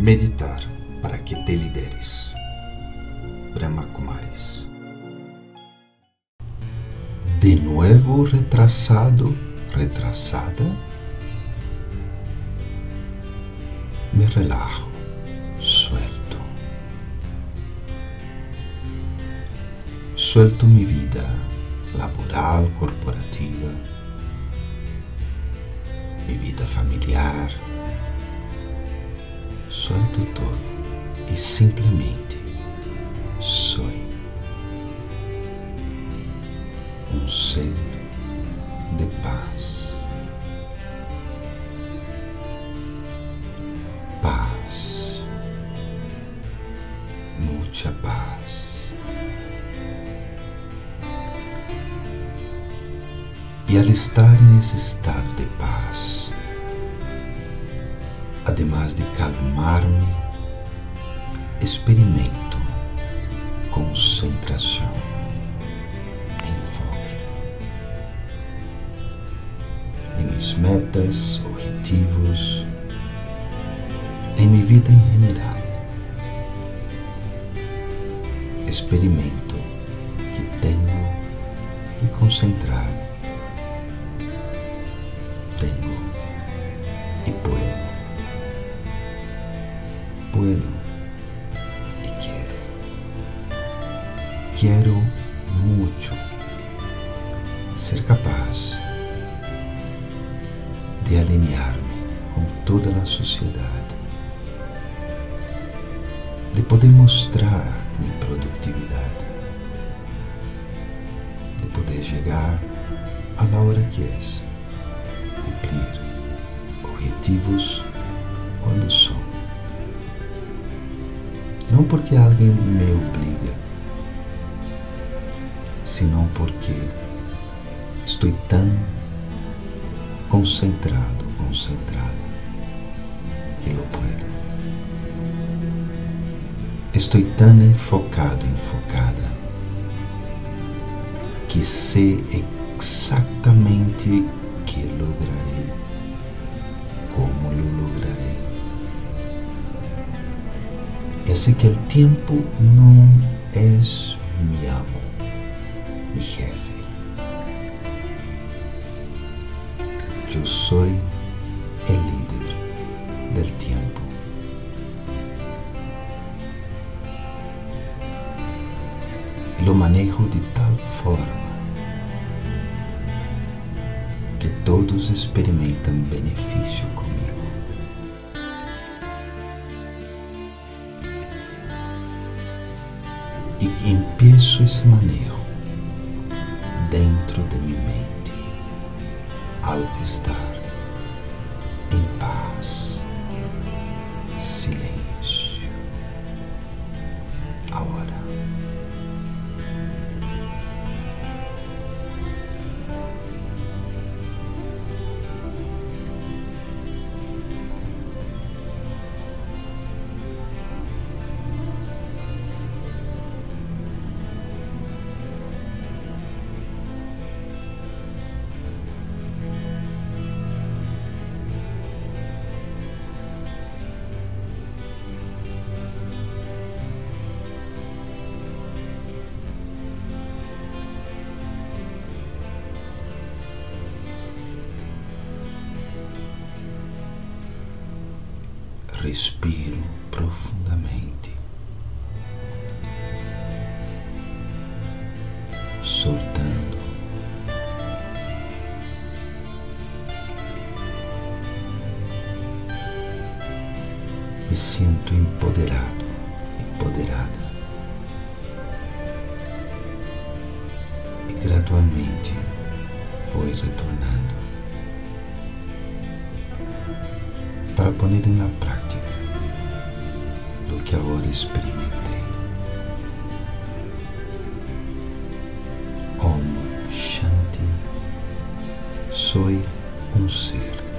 meditar para que te lideres. Brahma Kumaris. De nuevo retrasado, retrasada, me relajo, suelto. Suelto mi vida laboral, corporativa, mi vida familiar. Suelto todo y simplemente soy un ser de paz. Paz, mucha paz. Y al estar en ese estado de paz, además de calmarme, experimento concentración, enfoque en mis metas, objetivos, en mi vida en general. Experimento que tengo que concentrarme, tengo y puedo y quiero mucho ser capaz de alinearme con toda la sociedad, de poder mostrar mi productividad, de poder llegar a la hora que es, cumplir objetivos cuando son. No porque alguien me obliga, sino porque estoy tan concentrado, que lo puedo. Estoy tan enfocada, que sé exactamente qué lograré, cómo lo lograré. Y así que el tiempo no es mi amo, mi jefe. Yo soy el líder del tiempo. Lo manejo de tal forma que todos experimentan beneficio conmigo. Y empiezo ese manejo dentro de mi mente al estar en paz, silencio, ahora. Respiro profundamente, soltando, me siento empoderada, y gradualmente voy retornando para poner en la práctica que ahora experimenté. Om Shanti. Soy un ser